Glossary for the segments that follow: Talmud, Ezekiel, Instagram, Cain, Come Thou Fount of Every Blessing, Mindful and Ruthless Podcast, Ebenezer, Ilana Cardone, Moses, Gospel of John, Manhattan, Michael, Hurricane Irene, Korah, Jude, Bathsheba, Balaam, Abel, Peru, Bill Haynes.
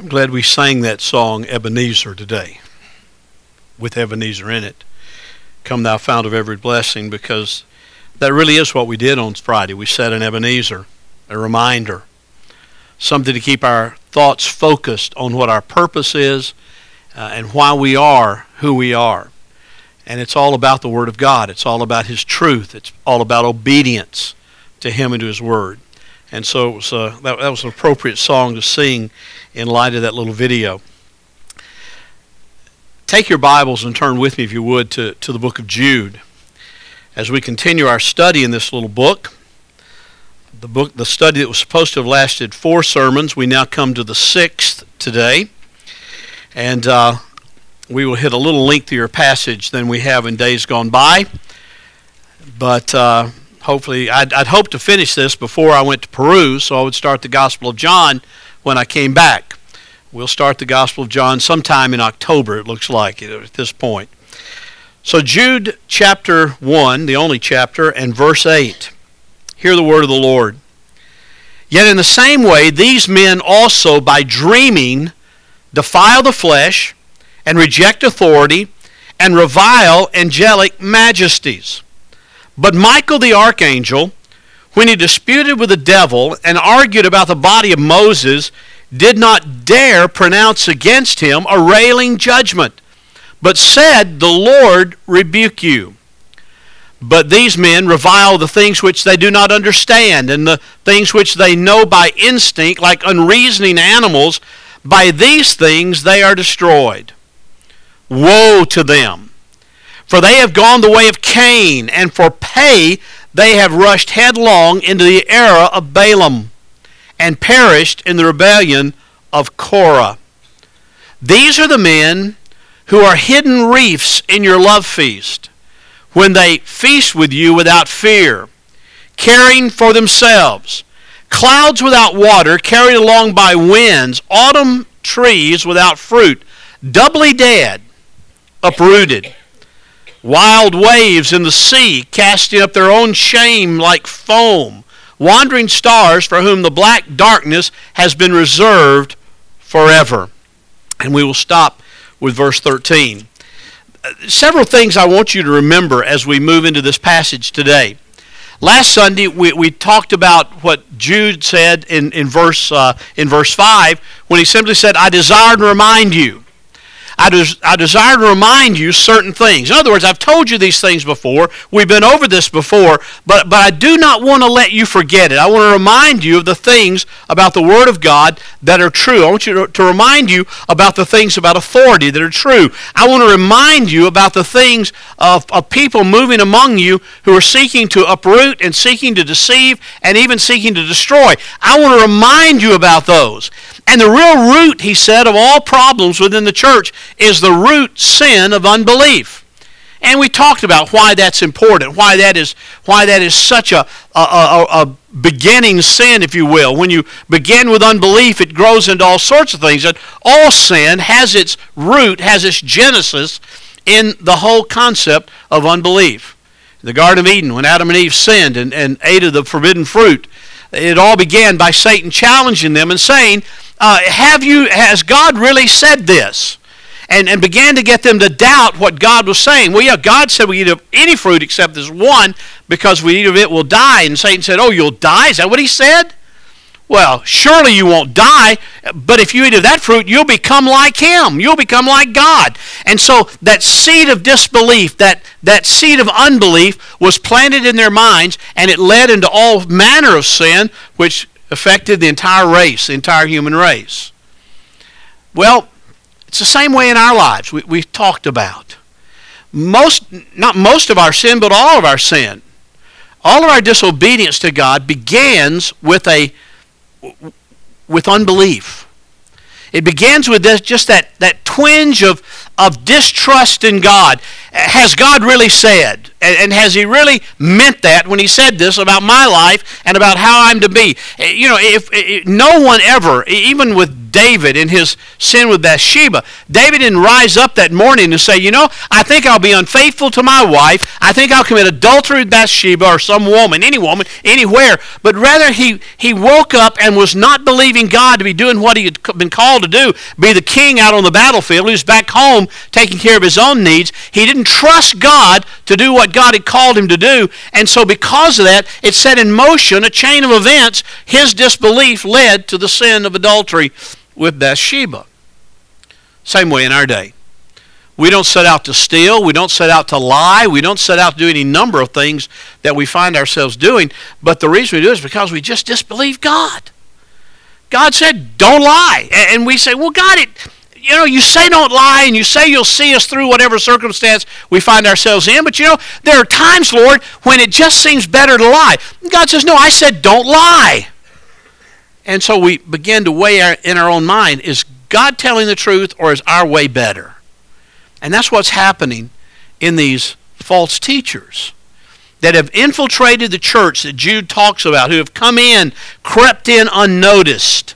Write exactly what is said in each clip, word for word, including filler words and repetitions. I'm glad we sang that song, Ebenezer, today, with Ebenezer in it. Come Thou Fount of Every Blessing, because that really is what we did on Friday. We set an Ebenezer, a reminder, something to keep our thoughts focused on what our purpose is uh, and why we are who we are. And it's all about the Word of God. It's all about His truth. It's all about obedience to Him and to His Word. And so it was a, that, that was an appropriate song to sing in light of that little video. Take your Bibles and turn with me, if you would, to, to the book of Jude. As we continue our study in this little book, the book, the study that was supposed to have lasted four sermons, we now come to the sixth today. And uh, we will hit a little lengthier passage than we have in days gone by. But uh, hopefully, I'd, I'd hope to finish this before I went to Peru, so I would start the Gospel of John when I came back. We'll start the Gospel of John sometime in October, it looks like, at this point. So Jude chapter one, the only chapter, and verse eight. Hear the word of the Lord. Yet in the same way, these men also, by dreaming, defile the flesh, and reject authority, and revile angelic majesties. But Michael the archangel, when he disputed with the devil, and argued about the body of Moses, did not dare pronounce against him a railing judgment, but said, The Lord rebuke you. But these men revile the things which they do not understand, and the things which they know by instinct, like unreasoning animals. By these things they are destroyed. Woe to them! For they have gone the way of Cain, and for pay they have rushed headlong into the error of Balaam, and perished in the rebellion of Korah. These are the men who are hidden reefs in your love feast, when they feast with you without fear, caring for themselves, clouds without water, carried along by winds, autumn trees without fruit, doubly dead, uprooted, wild waves in the sea, casting up their own shame like foam, wandering stars for whom the black darkness has been reserved forever. And we will stop with verse thirteen. Several things I want you to remember as we move into this passage today. Last Sunday, we, we talked about what Jude said in, in, verse, uh, in verse five, when he simply said, I desire to remind you. I, des- I desire to remind you certain things. In other words, I've told you these things before. We've been over this before, but, but I do not want to let you forget it. I want to remind you of the things about the Word of God that are true. I want you to, to remind you about the things about authority that are true. I want to remind you about the things of, of people moving among you who are seeking to uproot and seeking to deceive and even seeking to destroy. I want to remind you about those. And the real root, he said, of all problems within the church is the root sin of unbelief. And we talked about why that's important, why that is why that is such a, a, a, a beginning sin, if you will. When you begin with unbelief, it grows into all sorts of things. And all sin has its root, has its genesis in the whole concept of unbelief. In the Garden of Eden, when Adam and Eve sinned and, and ate of the forbidden fruit, it all began by Satan challenging them and saying, uh, "Have you? Has God really said this?" And, and began to get them to doubt what God was saying. Well, yeah, God said we eat of any fruit except this one, because we eat of it, we'll die. And Satan said, oh, you'll die? Is that what he said? Well, surely you won't die, but if you eat of that fruit, you'll become like him. You'll become like God. And so that seed of disbelief, that, that seed of unbelief was planted in their minds, and it led into all manner of sin, which affected the entire race, the entire human race. Well, it's the same way in our lives we, we've talked about. Most, not most of our sin, but all of our sin. All of our disobedience to God begins with a with unbelief. It begins with this, just that, that twinge of, of distrust in God. Has God really said, and, and has he really meant that when he said this about my life and about how I'm to be? You know, if, if no one ever, even with David in his sin with Bathsheba. David didn't rise up that morning and say, you know, I think I'll be unfaithful to my wife. I think I'll commit adultery with Bathsheba or some woman, any woman, anywhere. But rather he, he woke up and was not believing God to be doing what he had been called to do, be the king out on the battlefield. He was back home taking care of his own needs. He didn't trust God to do what God had called him to do. And so because of that, it set in motion a chain of events. His disbelief led to the sin of adultery with Bathsheba. Same way in our day. We don't set out to steal. We don't set out to lie. We don't set out to do any number of things that we find ourselves doing. But the reason we do it is because we just disbelieve God. God said, don't lie. And we say, well, God, it, you know, you say don't lie, and you say you'll see us through whatever circumstance we find ourselves in. But, you know, there are times, Lord, when it just seems better to lie. And God says, no, I said don't lie. And so we begin to weigh our, in our own mind, is God telling the truth or is our way better? And that's what's happening in these false teachers that have infiltrated the church that Jude talks about, who have come in, crept in unnoticed,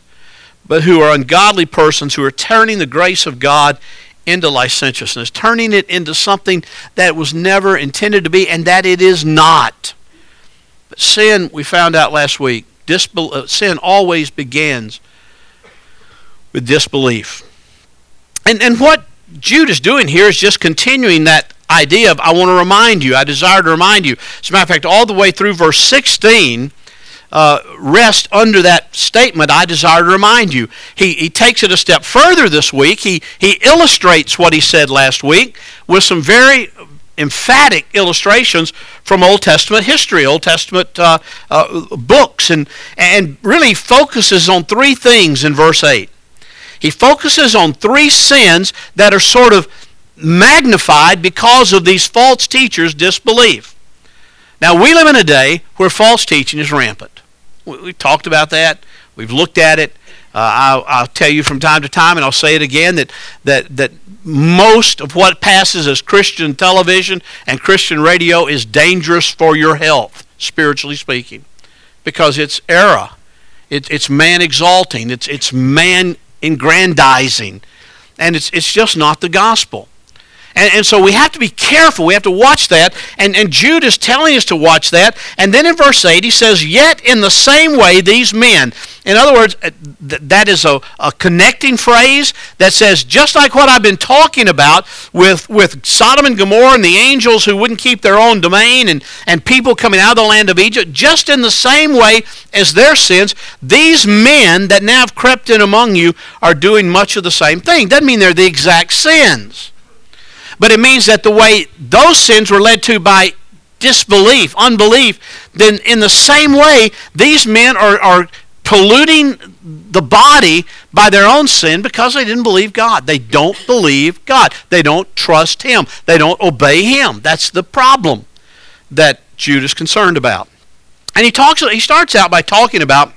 but who are ungodly persons who are turning the grace of God into licentiousness, turning it into something that it was never intended to be and that it is not. But sin, we found out last week, disbel- sin always begins with disbelief. And, and what Jude is doing here is just continuing that idea of, I want to remind you, I desire to remind you. As a matter of fact, all the way through verse sixteen, uh, rest under that statement, I desire to remind you. He he takes it a step further this week. He, he illustrates what he said last week with some very emphatic illustrations from Old Testament history, Old Testament uh, uh, books, and, and really focuses on three things in verse eight. He focuses on three sins that are sort of magnified because of these false teachers' disbelief. Now, we live in a day where false teaching is rampant. We've talked about that. We've looked at it. Uh, I'll, I'll tell you from time to time, and I'll say it again, that, that, that most of what passes as Christian television and Christian radio is dangerous for your health, spiritually speaking, because it's error. It, it's man-exalting. It's, it's man aggrandizing, and it's it's just not the gospel. And, and so we have to be careful. We have to watch that, and, and Jude is telling us to watch that. And then in verse eight, he says, yet in the same way these men. In other words, th- that is a, a connecting phrase that says, just like what I've been talking about with, with Sodom and Gomorrah and the angels who wouldn't keep their own domain and, and people coming out of the land of Egypt, just in the same way as their sins, these men that now have crept in among you are doing much of the same thing. Doesn't mean they're the exact sins. But it means that the way those sins were led to by disbelief, unbelief, then in the same way, these men are, are polluting the body by their own sin because they didn't believe God. They don't believe God. They don't trust Him. They don't obey Him. That's the problem that Jude is concerned about. And he talks. He starts out by talking about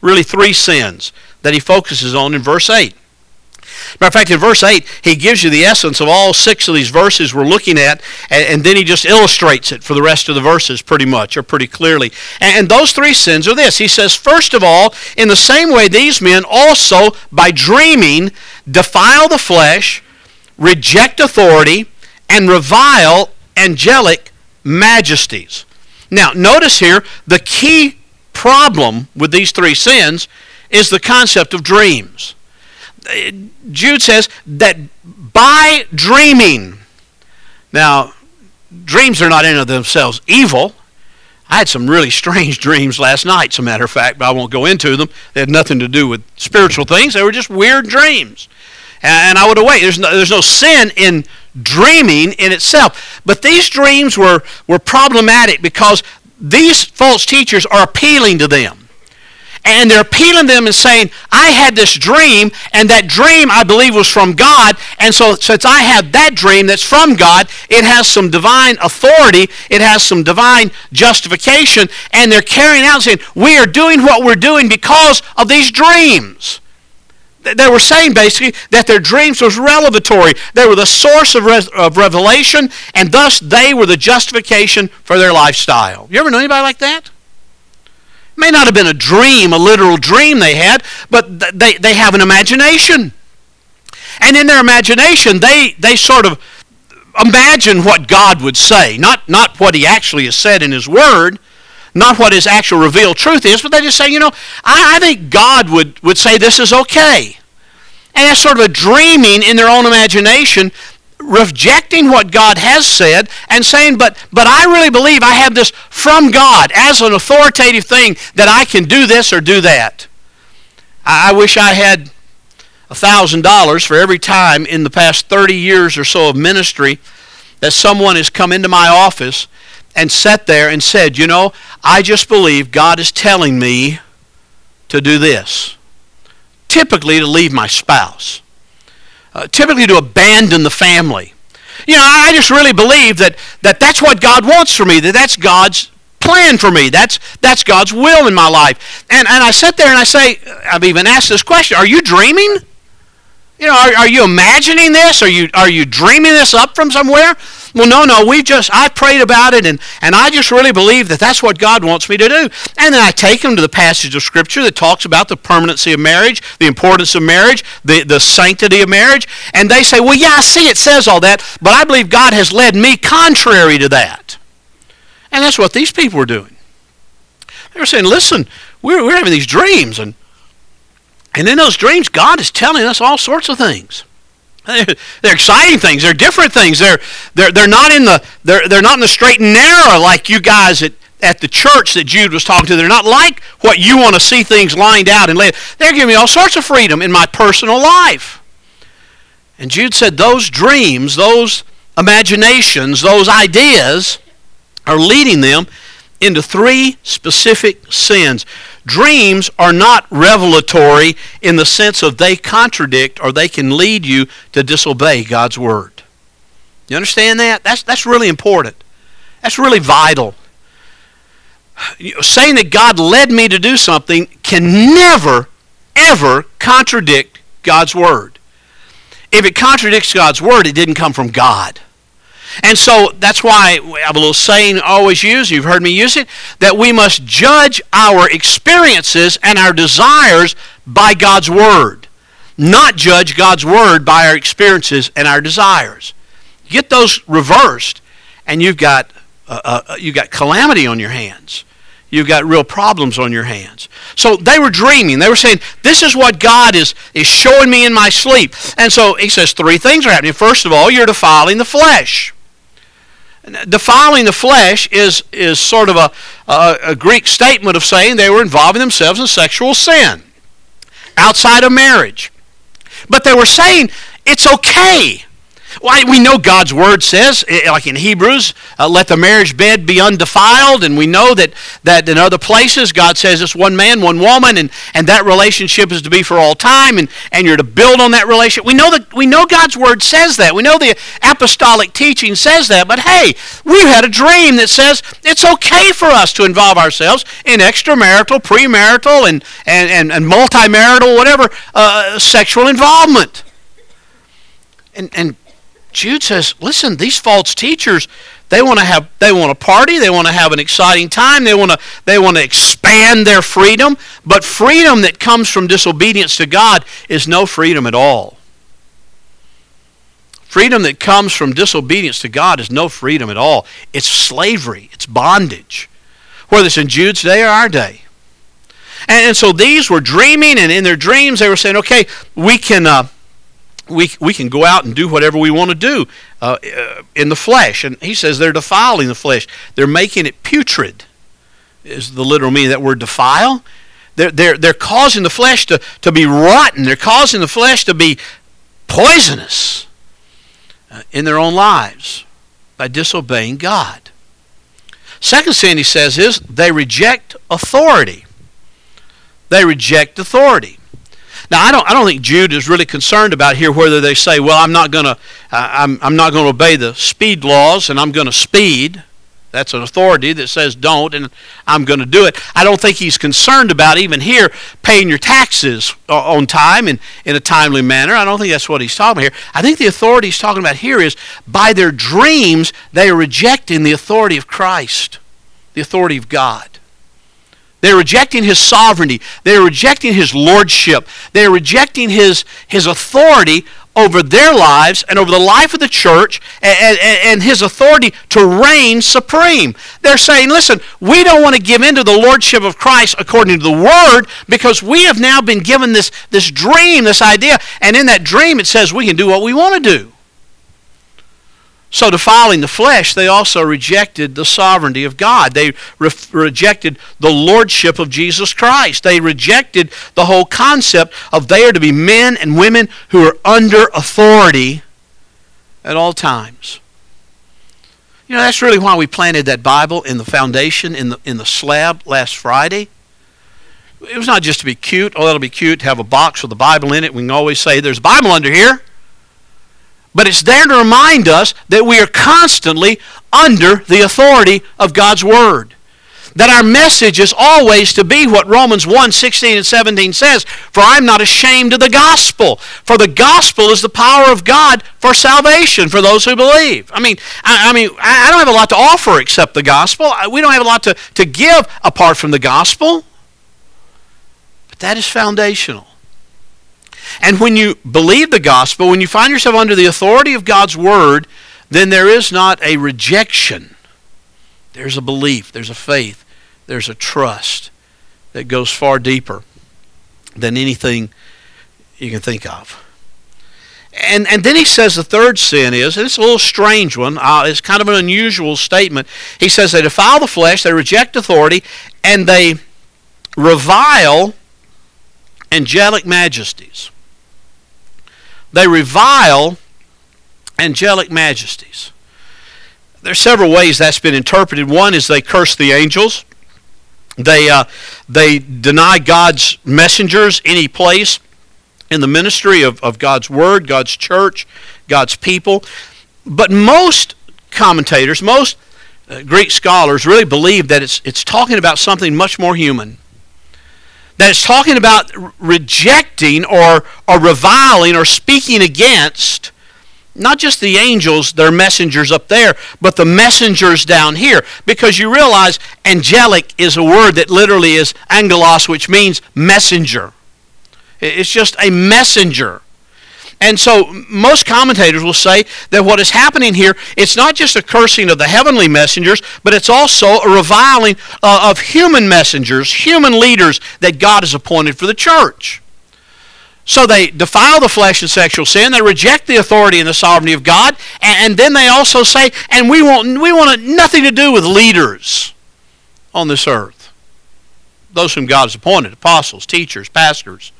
really three sins that he focuses on in verse eight. Matter of fact, in verse eight, he gives you the essence of all six of these verses we're looking at, and, and then he just illustrates it for the rest of the verses pretty much, or pretty clearly. And, and those three sins are this. He says, first of all, in the same way these men also, by dreaming, defile the flesh, reject authority, and revile angelic majesties. Now, notice here, the key problem with these three sins is the concept of dreams. Jude says that by dreaming, now dreams are not in and of themselves evil. I had some really strange dreams last night, as a matter of fact, but I won't go into them. They had nothing to do with spiritual things. They were just weird dreams. And I would awake. There's no, there's no sin in dreaming in itself. But these dreams were, were problematic because these false teachers are appealing to them. And they're appealing to them and saying, I had this dream, and that dream, I believe, was from God. And so since I had that dream that's from God, it has some divine authority. It has some divine justification. And they're carrying out saying, we are doing what we're doing because of these dreams. They were saying, basically, that their dreams was revelatory. They were the source of, res- of revelation, and thus they were the justification for their lifestyle. You ever know anybody like that? May not have been a dream, a literal dream they had, but th- they, they have an imagination. And in their imagination, they, they sort of imagine what God would say, not, not what he actually has said in his word, not what his actual revealed truth is, but they just say, you know, I, I think God would, would say this is okay. And that's sort of a dreaming in their own imagination, rejecting what God has said and saying, but but I really believe I have this from God as an authoritative thing that I can do this or do that. I, I wish I had one thousand dollars for every time in the past thirty years or so of ministry that someone has come into my office and sat there and said, you know, I just believe God is telling me to do this. Typically to leave my spouse. Uh, typically to abandon the family. You know, I, I just really believe that, that that's what God wants for me, that that's God's plan for me, that's that's God's will in my life. And and I sit there and I say, I've even asked this question, are you dreaming? You know, are, are you imagining this? Are you are you dreaming this up from somewhere? Well, no, no, we've just, I prayed about it, and, and I just really believe that that's what God wants me to do. And then I take them to the passage of Scripture that talks about the permanency of marriage, the importance of marriage, the, the sanctity of marriage, and they say, well, yeah, I see it says all that, but I believe God has led me contrary to that. And that's what these people were doing. They were saying, listen, we're, we're having these dreams, and and in those dreams, God is telling us all sorts of things. They're exciting things. They're different things. They're they're they're not in the they're they're not in the straight and narrow like you guys at, at the church that Jude was talking to. They're not like what you want to see things lined out and laid. They're giving me all sorts of freedom in my personal life. And Jude said those dreams, those imaginations, those ideas are leading them into three specific sins. Dreams are not revelatory in the sense of they contradict or they can lead you to disobey God's word. You understand that? That's that's really important. That's really vital. You know, saying that God led me to do something can never, ever contradict God's word. If it contradicts God's word, it didn't come from God. And so that's why I have a little saying I always use, you've heard me use it, that we must judge our experiences and our desires by God's Word, not judge God's Word by our experiences and our desires. Get those reversed, and you've got, uh, uh, you've got calamity on your hands. You've got real problems on your hands. So they were dreaming. They were saying, this is what God is, is showing me in my sleep. And so he says three things are happening. First of all, you're defiling the flesh. Defiling the flesh is is sort of a, a, a Greek statement of saying they were involving themselves in sexual sin outside of marriage. But they were saying, it's okay. Well, we know God's Word says, like in Hebrews, uh, let the marriage bed be undefiled, and we know that, that in other places God says it's one man, one woman, and, and that relationship is to be for all time, and, and you're to build on that relationship. We know that we know God's Word says that. We know the apostolic teaching says that, but hey, we've had a dream that says it's okay for us to involve ourselves in extramarital, premarital, and, and, and, and multimarital, whatever, uh, sexual involvement. And and Jude says, listen, these false teachers, they want to have they want to party, they want to have an exciting time, they want to they want to expand their freedom, but freedom that comes from disobedience to God is no freedom at all. Freedom that comes from disobedience to God is no freedom at all. It's slavery, it's bondage, whether it's in Jude's day or our day. And, and so these were dreaming, and in their dreams they were saying, okay, we can... Uh, We we can go out and do whatever we want to do uh, in the flesh. And he says they're defiling the flesh. They're making it putrid is the literal meaning of that word defile. They're, they're, they're causing the flesh to, to be rotten. They're causing the flesh to be poisonous uh, in their own lives by disobeying God. Second sin he says is they reject authority. They reject authority. Now I don't I don't think Jude is really concerned about here whether they say, well, I'm not going to uh, I'm I'm not going to obey the speed laws and I'm going to speed. That's an authority that says don't, and I'm going to do it. I don't think he's concerned about even here paying your taxes on time and in a timely manner. I don't think that's what he's talking about here. I think the authority he's talking about here is by their dreams they are rejecting the authority of Christ, the authority of God. They're rejecting his sovereignty. They're rejecting his lordship. They're rejecting his, his authority over their lives and over the life of the church, and, and, and his authority to reign supreme. They're saying, listen, we don't want to give in to the lordship of Christ according to the Word, because we have now been given this, this dream, this idea, and in that dream it says we can do what we want to do. So defiling the flesh, they also rejected the sovereignty of God. They re- rejected the lordship of Jesus Christ. They rejected the whole concept of they are to be men and women who are under authority at all times. You know, that's really why we planted that Bible in the foundation, in the, in the slab last Friday. It was not just to be cute. Oh, that'll be cute to have a box with a Bible in it. We can always say, there's a Bible under here. But it's there to remind us that we are constantly under the authority of God's Word. That our message is always to be what Romans one, sixteen and seventeen says, for I'm not ashamed of the gospel. For the gospel is the power of God for salvation for those who believe. I mean, I, I mean, I don't have a lot to offer except the gospel. We don't have a lot to, to give apart from the gospel. But that is foundational. And when you believe the gospel, when you find yourself under the authority of God's Word, then there is not a rejection. There's a belief, there's a faith, there's a trust that goes far deeper than anything you can think of. And and then he says the third sin is, and it's a little strange one, uh, it's kind of an unusual statement. He says they defile the flesh, they reject authority, and they revile angelic majesties. They revile angelic majesties. There are several ways that's been interpreted. One is they curse the angels. They uh, they deny God's messengers any place in the ministry of, of God's Word, God's church, God's people. But most commentators, most uh, Greek scholars really believe that it's it's talking about something much more human. That it's talking about rejecting or, or reviling or speaking against not just the angels, their messengers up there, but the messengers down here. Because you realize angelic is a word that literally is angelos, which means messenger. It's just a messenger. And so most commentators will say that what is happening here, it's not just a cursing of the heavenly messengers, but it's also a reviling uh, of human messengers, human leaders that God has appointed for the church. So they defile the flesh in sexual sin. They reject the authority and the sovereignty of God. And, and then they also say, and we want, we want nothing to do with leaders on this earth. Those whom God has appointed, apostles, teachers, pastors,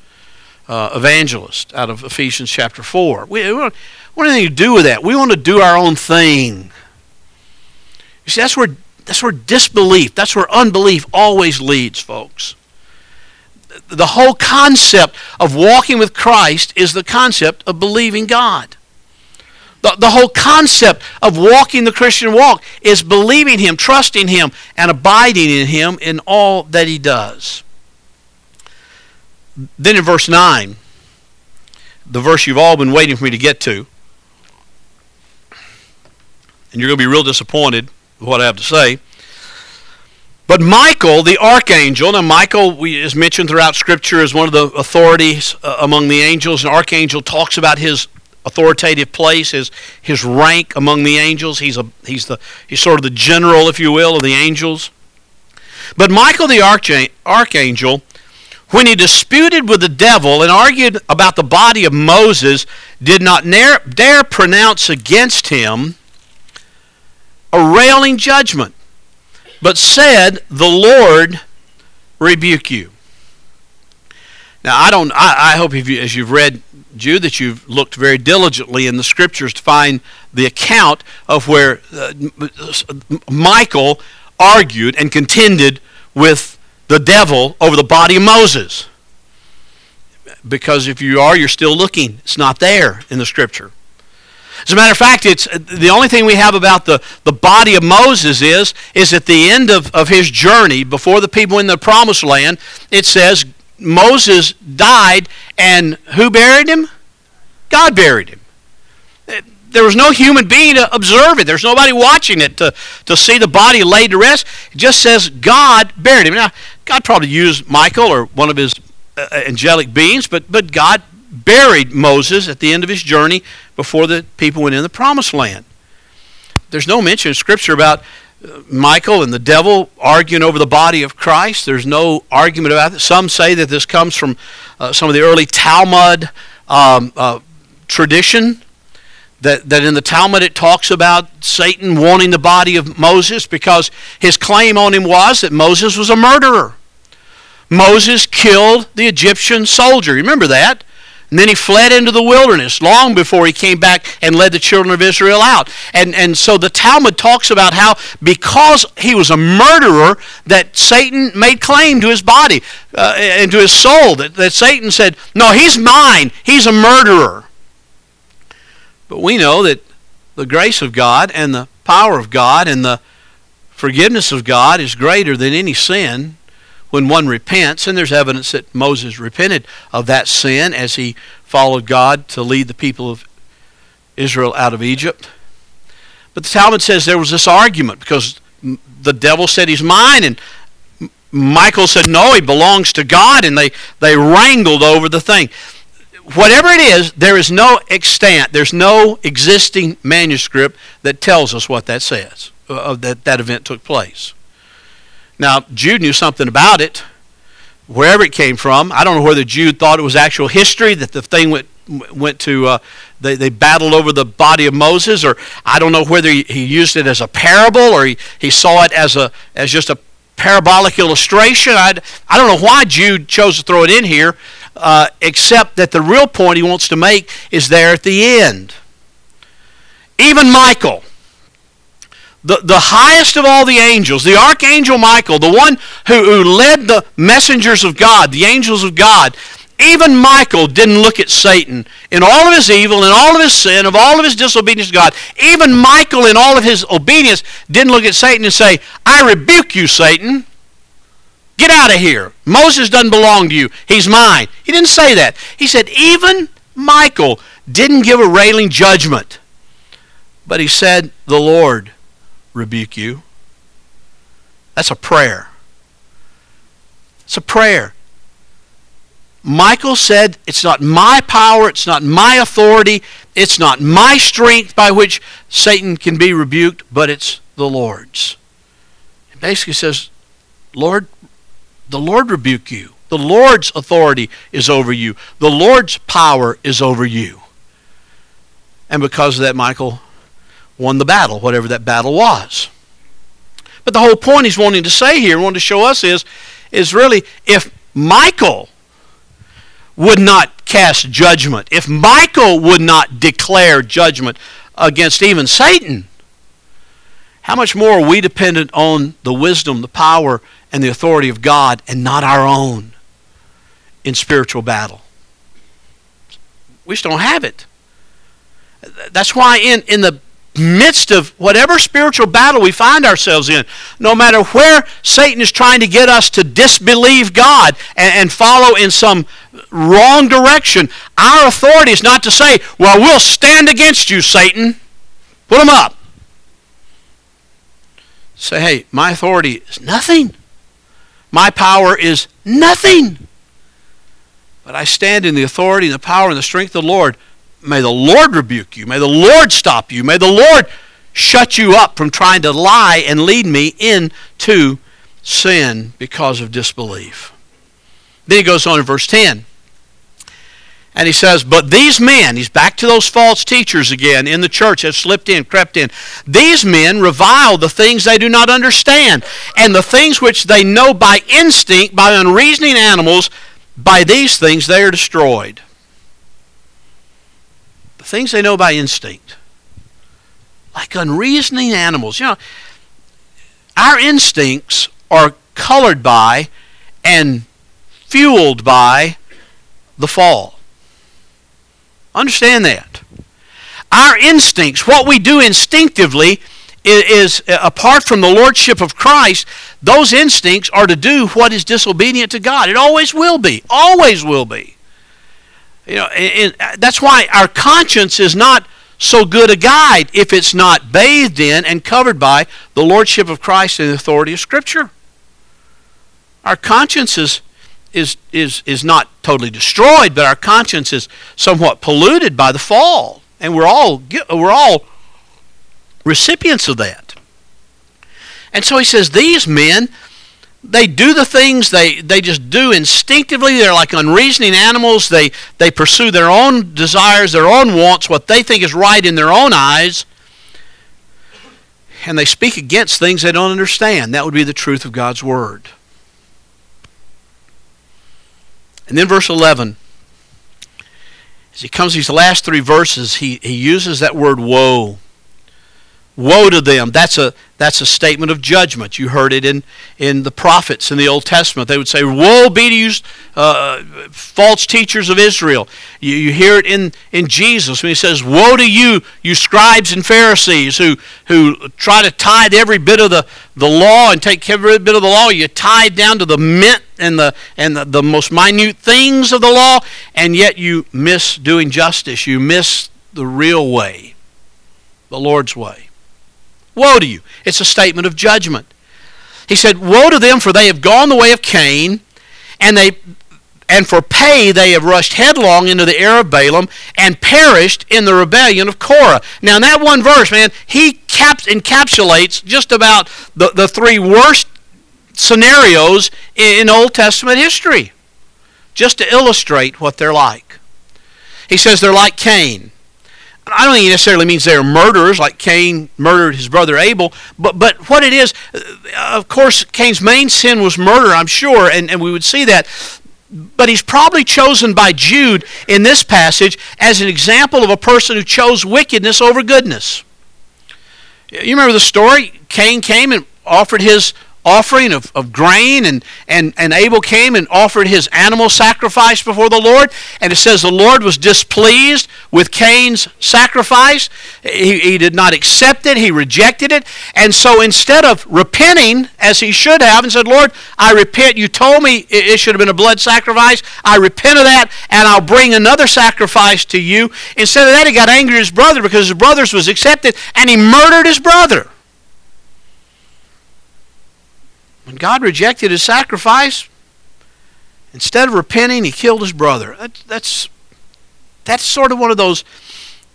Uh, evangelist out of Ephesians chapter four. We, we don't want anything to do with that. We want to do our own thing. You see, that's where that's where disbelief, that's where unbelief always leads, folks. The whole concept of walking with Christ is the concept of believing God. The, the whole concept of walking the Christian walk is believing Him, trusting Him, and abiding in Him in all that He does. Then in verse nine, the verse you've all been waiting for me to get to, and you're going to be real disappointed with what I have to say. But Michael, the archangel, now Michael we, is mentioned throughout Scripture as one of the authorities uh, among the angels. An archangel talks about his authoritative place, his his rank among the angels. He's a he's the he's sort of the general, if you will, of the angels. But Michael, the archa- archangel. When he disputed with the devil and argued about the body of Moses, did not dare pronounce against him a railing judgment, but said, the Lord rebuke you. Now, I don't. I, I hope if you, as you've read Jude, that you've looked very diligently in the Scriptures to find the account of where uh, Michael argued and contended with the devil over the body of Moses. Because if you are, you're still looking. It's not there in the Scripture. As a matter of fact, it's the only thing we have about the, the body of Moses is, is at the end of, of his journey, before the people in the promised land, it says Moses died, and who buried him? God buried him. There was no human being to observe it. There's nobody watching it to, to see the body laid to rest. It just says God buried him. Now, God probably used Michael or one of his uh, angelic beings, but but God buried Moses at the end of his journey before the people went in the promised land. There's no mention in Scripture about Michael and the devil arguing over the body of Christ. There's no argument about it. Some say that this comes from uh, some of the early Talmud um, uh, tradition, that, that in the Talmud it talks about Satan wanting the body of Moses because his claim on him was that Moses was a murderer. Moses killed the Egyptian soldier. Remember that? And then he fled into the wilderness long before he came back and led the children of Israel out. And and so the Talmud talks about how because he was a murderer that Satan made claim to his body uh, and to his soul, that, that Satan said, no, he's mine, he's a murderer. But we know that the grace of God and the power of God and the forgiveness of God is greater than any sin when one repents, and there's evidence that Moses repented of that sin as he followed God to lead the people of Israel out of Egypt. But the Talmud says there was this argument because the devil said he's mine, and Michael said no, he belongs to God, and they, they wrangled over the thing. Whatever it is, there is no extant, there's no existing manuscript that tells us what that says, uh, that that event took place. Now, Jude knew something about it, wherever it came from. I don't know whether Jude thought it was actual history, that the thing went went to, uh, they, they battled over the body of Moses, or I don't know whether he, he used it as a parable, or he, he saw it as a as just a parabolic illustration. I, I don't know why Jude chose to throw it in here, uh, except that the real point he wants to make is there at the end. Even Michael, The, the highest of all the angels, the archangel Michael, the one who, who led the messengers of God, the angels of God, even Michael didn't look at Satan in all of his evil, in all of his sin, of all of his disobedience to God. Even Michael, in all of his obedience, didn't look at Satan and say, I rebuke you, Satan. Get out of here. Moses doesn't belong to you. He's mine. He didn't say that. He said, even Michael didn't give a railing judgment. But he said, the Lord rebuke you. That's a prayer. It's a prayer. Michael said, it's not my power, it's not my authority, it's not my strength by which Satan can be rebuked, but it's the Lord's. It basically says, Lord, the Lord rebuke you. The Lord's authority is over you. The Lord's power is over you. And because of that, Michael won the battle, whatever that battle was. But the whole point he's wanting to say here, wanting to show us is, is really if Michael would not cast judgment, if Michael would not declare judgment against even Satan, how much more are we dependent on the wisdom, the power, and the authority of God and not our own in spiritual battle? We just don't have it. That's why in, in the midst of whatever spiritual battle we find ourselves in, no matter where Satan is trying to get us to disbelieve God and, and follow in some wrong direction, our authority is not to say, well, we'll stand against you, Satan. Put him up. Say, hey, my authority is nothing. My power is nothing. But I stand in the authority and the power and the strength of the Lord. May the Lord rebuke you. May the Lord stop you. May the Lord shut you up from trying to lie and lead me into sin because of disbelief. Then he goes on in verse ten. And he says, but these men, he's back to those false teachers again in the church that slipped in, crept in. These men revile the things they do not understand, and the things which they know by instinct, by unreasoning animals, by these things they are destroyed. Things they know by instinct, like unreasoning animals. You know, our instincts are colored by and fueled by the fall. Understand that. Our instincts, what we do instinctively is, is apart from the lordship of Christ, those instincts are to do what is disobedient to God. It always will be, always will be. You know, and, and that's why our conscience is not so good a guide if it's not bathed in and covered by the lordship of Christ and the authority of Scripture. our conscience is is is is not totally destroyed, but our conscience is somewhat polluted by the fall, and we're all we're all recipients of that. And so he says, these men, they do the things they, they just do instinctively. They're like unreasoning animals. They they pursue their own desires, their own wants, what they think is right in their own eyes. And they speak against things they don't understand. That would be the truth of God's word. And then verse eleven. As he comes to these last three verses, he, he uses that word woe. Woe to them. That's a that's a statement of judgment. You heard it in, in the prophets in the Old Testament. They would say, woe be to you, uh, false teachers of Israel. You, you hear it in, in Jesus when he says, woe to you, you scribes and Pharisees who who try to tithe every bit of the, the law and take every bit of the law. You tithe down to the mint and the and the, the most minute things of the law, and yet you miss doing justice. You miss the real way, the Lord's way. Woe to you. It's a statement of judgment. He said, woe to them, for they have gone the way of Cain, and they and for pay they have rushed headlong into the error of Balaam and perished in the rebellion of Korah. Now, in that one verse, man, he cap- encapsulates just about the, the three worst scenarios in Old Testament history, just to illustrate what they're like. He says they're like Cain. I don't think he necessarily means they are murderers, like Cain murdered his brother Abel, but but what it is, of course, Cain's main sin was murder, I'm sure, and, and we would see that. But he's probably chosen by Jude in this passage as an example of a person who chose wickedness over goodness. You remember the story? Cain came and offered his offering of, of grain, and, and, and Abel came and offered his animal sacrifice before the Lord. And it says the Lord was displeased with Cain's sacrifice. He, he did not accept it. He rejected it. And so instead of repenting, as he should have, and said, Lord, I repent. You told me it, it should have been a blood sacrifice. I repent of that, and I'll bring another sacrifice to you. Instead of that, he got angry at his brother because his brother's was accepted, and he murdered his brother. When God rejected his sacrifice, instead of repenting, he killed his brother. That, that's that's sort of one of those,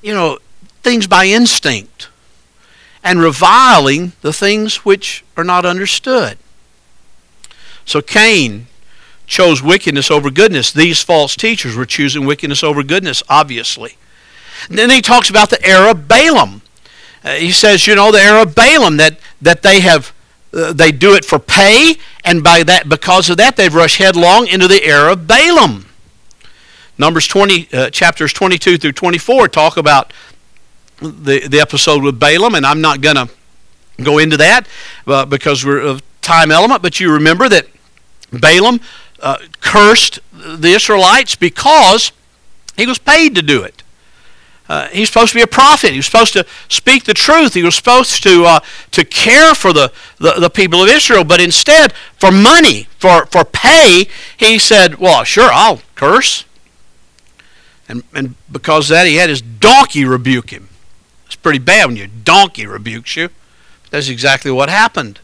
you know, things by instinct, and reviling the things which are not understood. So Cain chose wickedness over goodness. These false teachers were choosing wickedness over goodness, obviously. And then he talks about the error of Balaam. Uh, he says, you know, the error of Balaam, that, that they have... Uh, they do it for pay, and by that, because of that, they've rushed headlong into the error of Balaam. Numbers twenty, uh, chapters twenty-two through twenty-four, talk about the the episode with Balaam, and I'm not going to go into that uh, because we're of time element. But you remember that Balaam uh, cursed the Israelites because he was paid to do it. Uh, he was supposed to be a prophet. He was supposed to speak the truth. He was supposed to uh, to care for the, the, the people of Israel. But instead, for money, for, for pay, he said, well, sure, I'll curse. And and because of that, he had his donkey rebuke him. It's pretty bad when your donkey rebukes you. That's exactly what happened.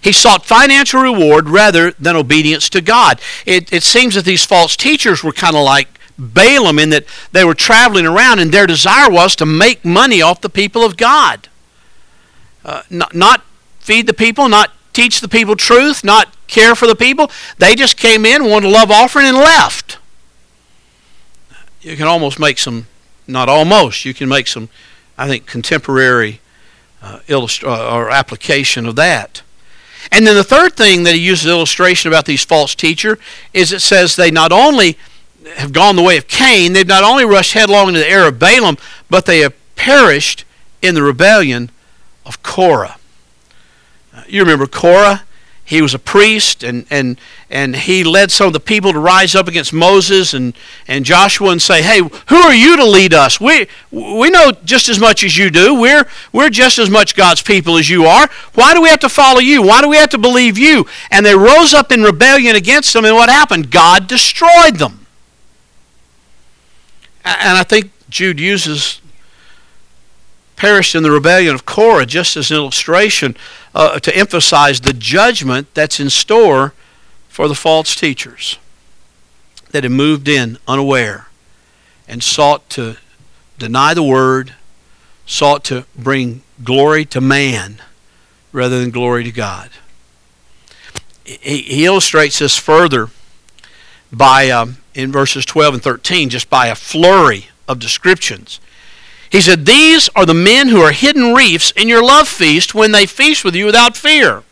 He sought financial reward rather than obedience to God. It, it seems that these false teachers were kind of like Balaam, in that they were traveling around and their desire was to make money off the people of God. Uh, not, not feed the people, not teach the people truth, not care for the people. They just came in, wanted a love offering, and left. You can almost make some, not almost, you can make some, I think, contemporary uh, illust- or application of that. And then the third thing that he uses illustration about these false teachers is it says they not only have gone the way of Cain, they've not only rushed headlong into the error of Balaam, but they have perished in the rebellion of Korah. Uh, you remember Korah? He was a priest, and and and he led some of the people to rise up against Moses and, and Joshua and say, hey, who are you to lead us? We we know just as much as you do. We're we're just as much God's people as you are. Why do we have to follow you? Why do we have to believe you? And they rose up in rebellion against them, and what happened? God destroyed them. And I think Jude uses perished in the rebellion of Korah just as an illustration uh, to emphasize the judgment that's in store for the false teachers that had moved in unaware and sought to deny the word, sought to bring glory to man rather than glory to God. He, he illustrates this further by um, in verses twelve and thirteen, just by a flurry of descriptions. He said, "These are the men who are hidden reefs in your love feast when they feast with you without fear."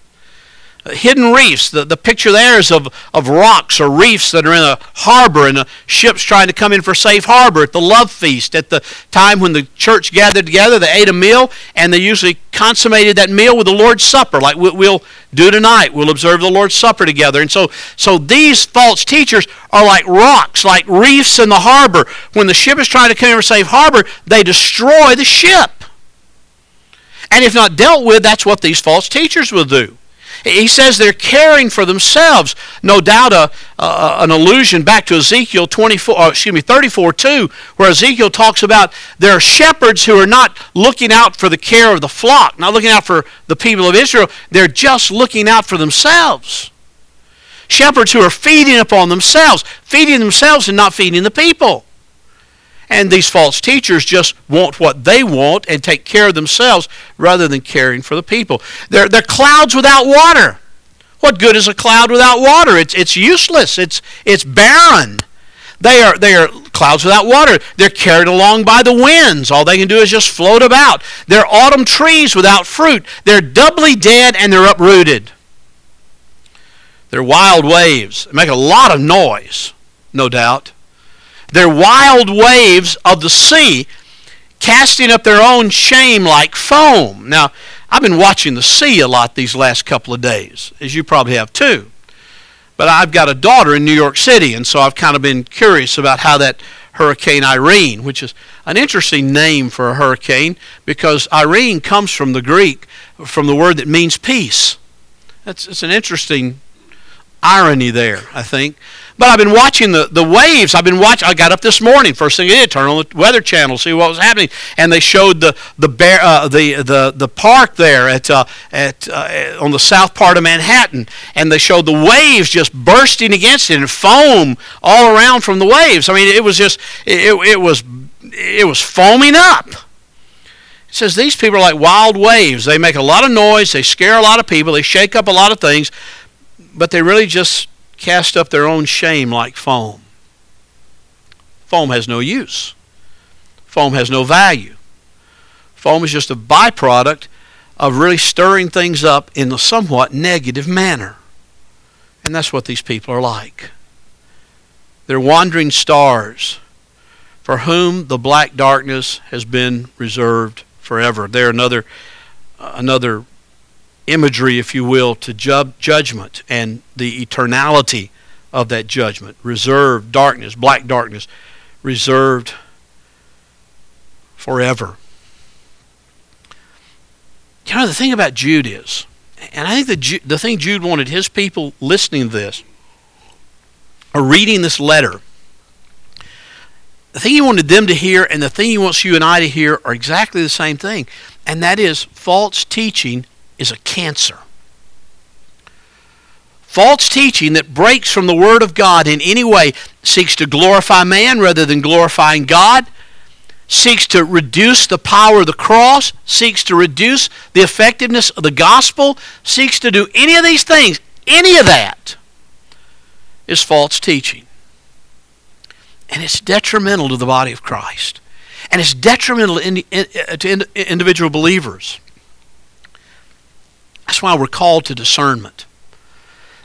Uh, hidden reefs, the, the picture there is of, of rocks or reefs that are in a harbor and a ship's trying to come in for safe harbor at the love feast, at the time when the church gathered together. They ate a meal, and they usually consummated that meal with the Lord's Supper, like we, we'll do tonight. We'll observe the Lord's Supper together. And so, so these false teachers are like rocks, like reefs in the harbor. When the ship is trying to come in for safe harbor, they destroy the ship. And if not dealt with, that's what these false teachers will do. He says they're caring for themselves. No doubt a, uh, an allusion back to Ezekiel twenty-four, excuse me, thirty-four two, where Ezekiel talks about there are shepherds who are not looking out for the care of the flock, not looking out for the people of Israel. They're just looking out for themselves. Shepherds who are feeding upon themselves, feeding themselves and not feeding the people. And these false teachers just want what they want and take care of themselves rather than caring for the people. They're, they're clouds without water. What good is a cloud without water? It's, it's useless. It's, it's barren. They are, they are clouds without water. They're carried along by the winds. All they can do is just float about. They're autumn trees without fruit. They're doubly dead and they're uprooted. They're wild waves. They make a lot of noise, no doubt. They're wild waves of the sea, casting up their own shame like foam. Now, I've been watching the sea a lot these last couple of days, as you probably have too. But I've got a daughter in New York City, and so I've kind of been curious about how that Hurricane Irene, which is an interesting name for a hurricane, because Irene comes from the Greek, from the word that means peace. That's, it's an interesting irony there, I think. But I've been watching the, the waves. I've been watching. I got up this morning. First thing I did, turn on the Weather Channel, see what was happening, and they showed the the bear, uh, the, the the park there at uh, at uh, on the south part of Manhattan, and they showed the waves just bursting against it and foam all around from the waves. I mean, it was just it it was it was foaming up. It says these people are like wild waves. They make a lot of noise. They scare a lot of people. They shake up a lot of things, but they really just cast up their own shame like foam. Foam has no use. Foam has no value. Foam is just a byproduct of really stirring things up in a somewhat negative manner. And that's what these people are like. They're wandering stars for whom the black darkness has been reserved forever. They're another, another imagery, if you will, to ju- judgment and the eternality of that judgment. Reserved darkness, black darkness, reserved forever. You know, the thing about Jude is, and I think the, Ju- the thing Jude wanted his people listening to this, or reading this letter, the thing he wanted them to hear and the thing he wants you and I to hear are exactly the same thing, and that is false teaching is a cancer. False teaching that breaks from the Word of God in any way, seeks to glorify man rather than glorifying God, seeks to reduce the power of the cross, seeks to reduce the effectiveness of the gospel, seeks to do any of these things, any of that is false teaching. And it's detrimental to the body of Christ. And it's detrimental to individual believers. That's why we're called to discernment.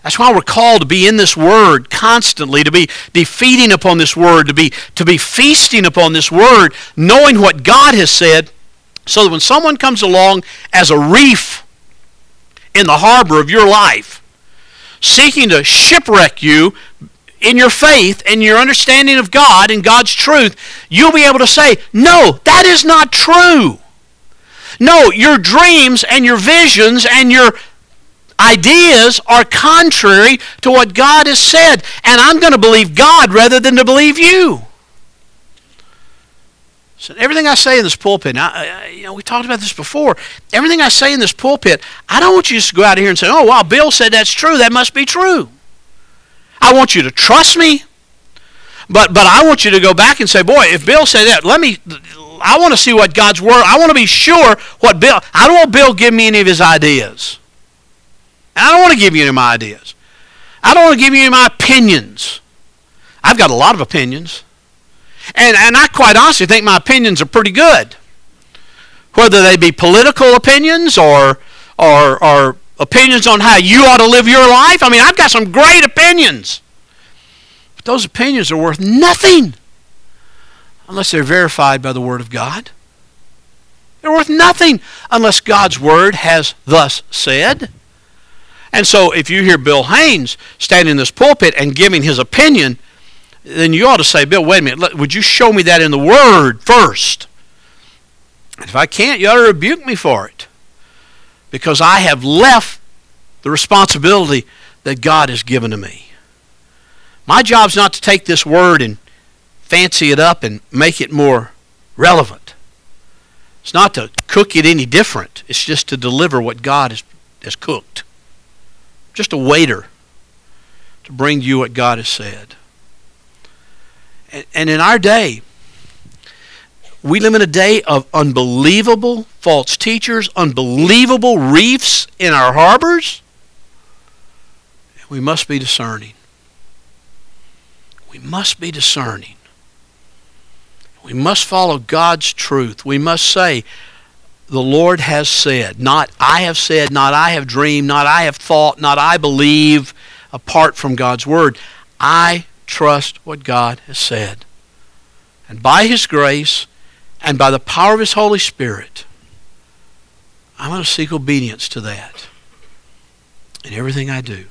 That's why we're called to be in this Word constantly, to be, be feeding upon this Word, to be, to be feasting upon this Word, knowing what God has said, so that when someone comes along as a reef in the harbor of your life, seeking to shipwreck you in your faith and your understanding of God and God's truth, you'll be able to say, "No, that is not true. No, your dreams and your visions and your ideas are contrary to what God has said, and I'm going to believe God rather than to believe you." So everything I say in this pulpit, I, I, you know, we talked about this before, everything I say in this pulpit, I don't want you just to go out of here and say, "Oh, wow, Bill said that's true, that must be true." I want you to trust me, but but I want you to go back and say, boy, if Bill said that, let me, I want to see what God's word, I want to be sure what Bill, I don't want Bill to give me any of his ideas. And I don't want to give you any of my ideas. I don't want to give you any of my opinions. I've got a lot of opinions. And, and I quite honestly think my opinions are pretty good. Whether they be political opinions or, or, or opinions on how you ought to live your life. I mean, I've got some great opinions. But those opinions are worth nothing unless they're verified by the Word of God. They're worth nothing unless God's Word has thus said. And so if you hear Bill Haynes standing in this pulpit and giving his opinion, then you ought to say, Bill, wait a minute, would you show me that in the Word first? And if I can't, you ought to rebuke me for it, because I have left the responsibility that God has given to me. My job's not to take this Word and fancy it up and make it more relevant. It's not to cook it any different. It's just to deliver what God has, has cooked. Just a waiter to bring you what God has said. And in our day, we live in a day of unbelievable false teachers, unbelievable reefs in our harbors. We must be discerning. We must be discerning. We must follow God's truth. We must say, the Lord has said, not I have said, not I have dreamed, not I have thought, not I believe, apart from God's word. I trust what God has said. And by His grace and by the power of His Holy Spirit, I'm going to seek obedience to that in everything I do.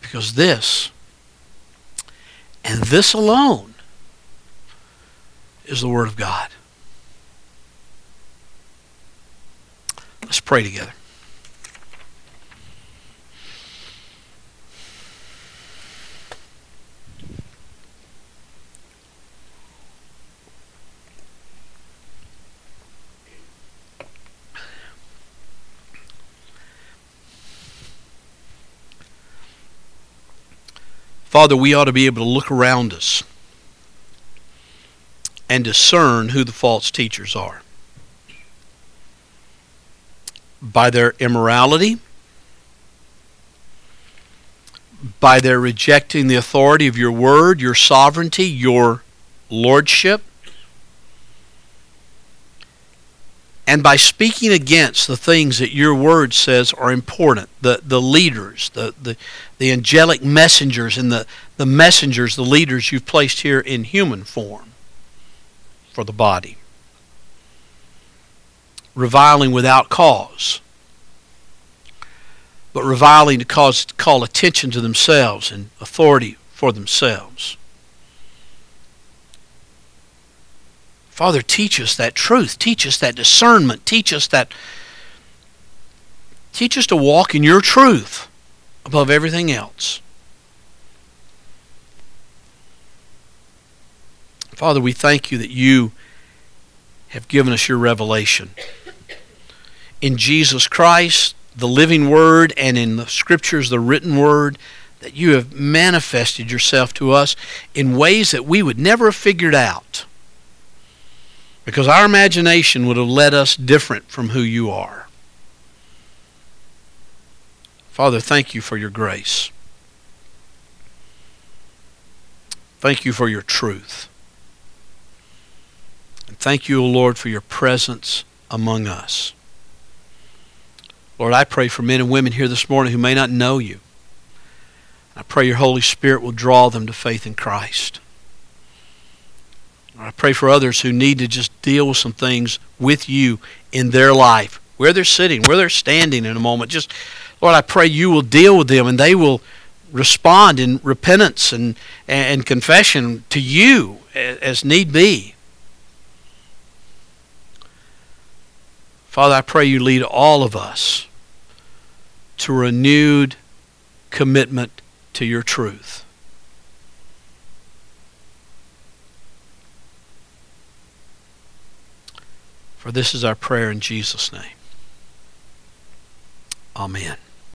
Because this, and this alone, is the Word of God. Let's pray together. Father, we ought to be able to look around us and discern who the false teachers are by their immorality, by their rejecting the authority of your word, your sovereignty, your lordship, and by speaking against the things that your word says are important, the, the leaders, the, the, the angelic messengers and the, the messengers, the leaders you've placed here in human form for the body. Reviling without cause, but reviling to cause, to call attention to themselves and authority for themselves. Father, teach us that truth. Teach us that discernment. Teach us that. Teach us to walk in your truth above everything else. Father, we thank you that you have given us your revelation. In Jesus Christ, the living word, and in the scriptures, the written word, that you have manifested yourself to us in ways that we would never have figured out, because our imagination would have led us different from who you are. Father, thank you for your grace. Thank you for your truth. And thank you, O Lord, for your presence among us. Lord, I pray for men and women here this morning who may not know you. I pray your Holy Spirit will draw them to faith in Christ. I pray for others who need to just deal with some things with you in their life, where they're sitting, where they're standing in a moment. Just, Lord, I pray you will deal with them and they will respond in repentance and, and confession to you as need be. Father, I pray you lead all of us to renewed commitment to your truth. For this is our prayer in Jesus' name. Amen.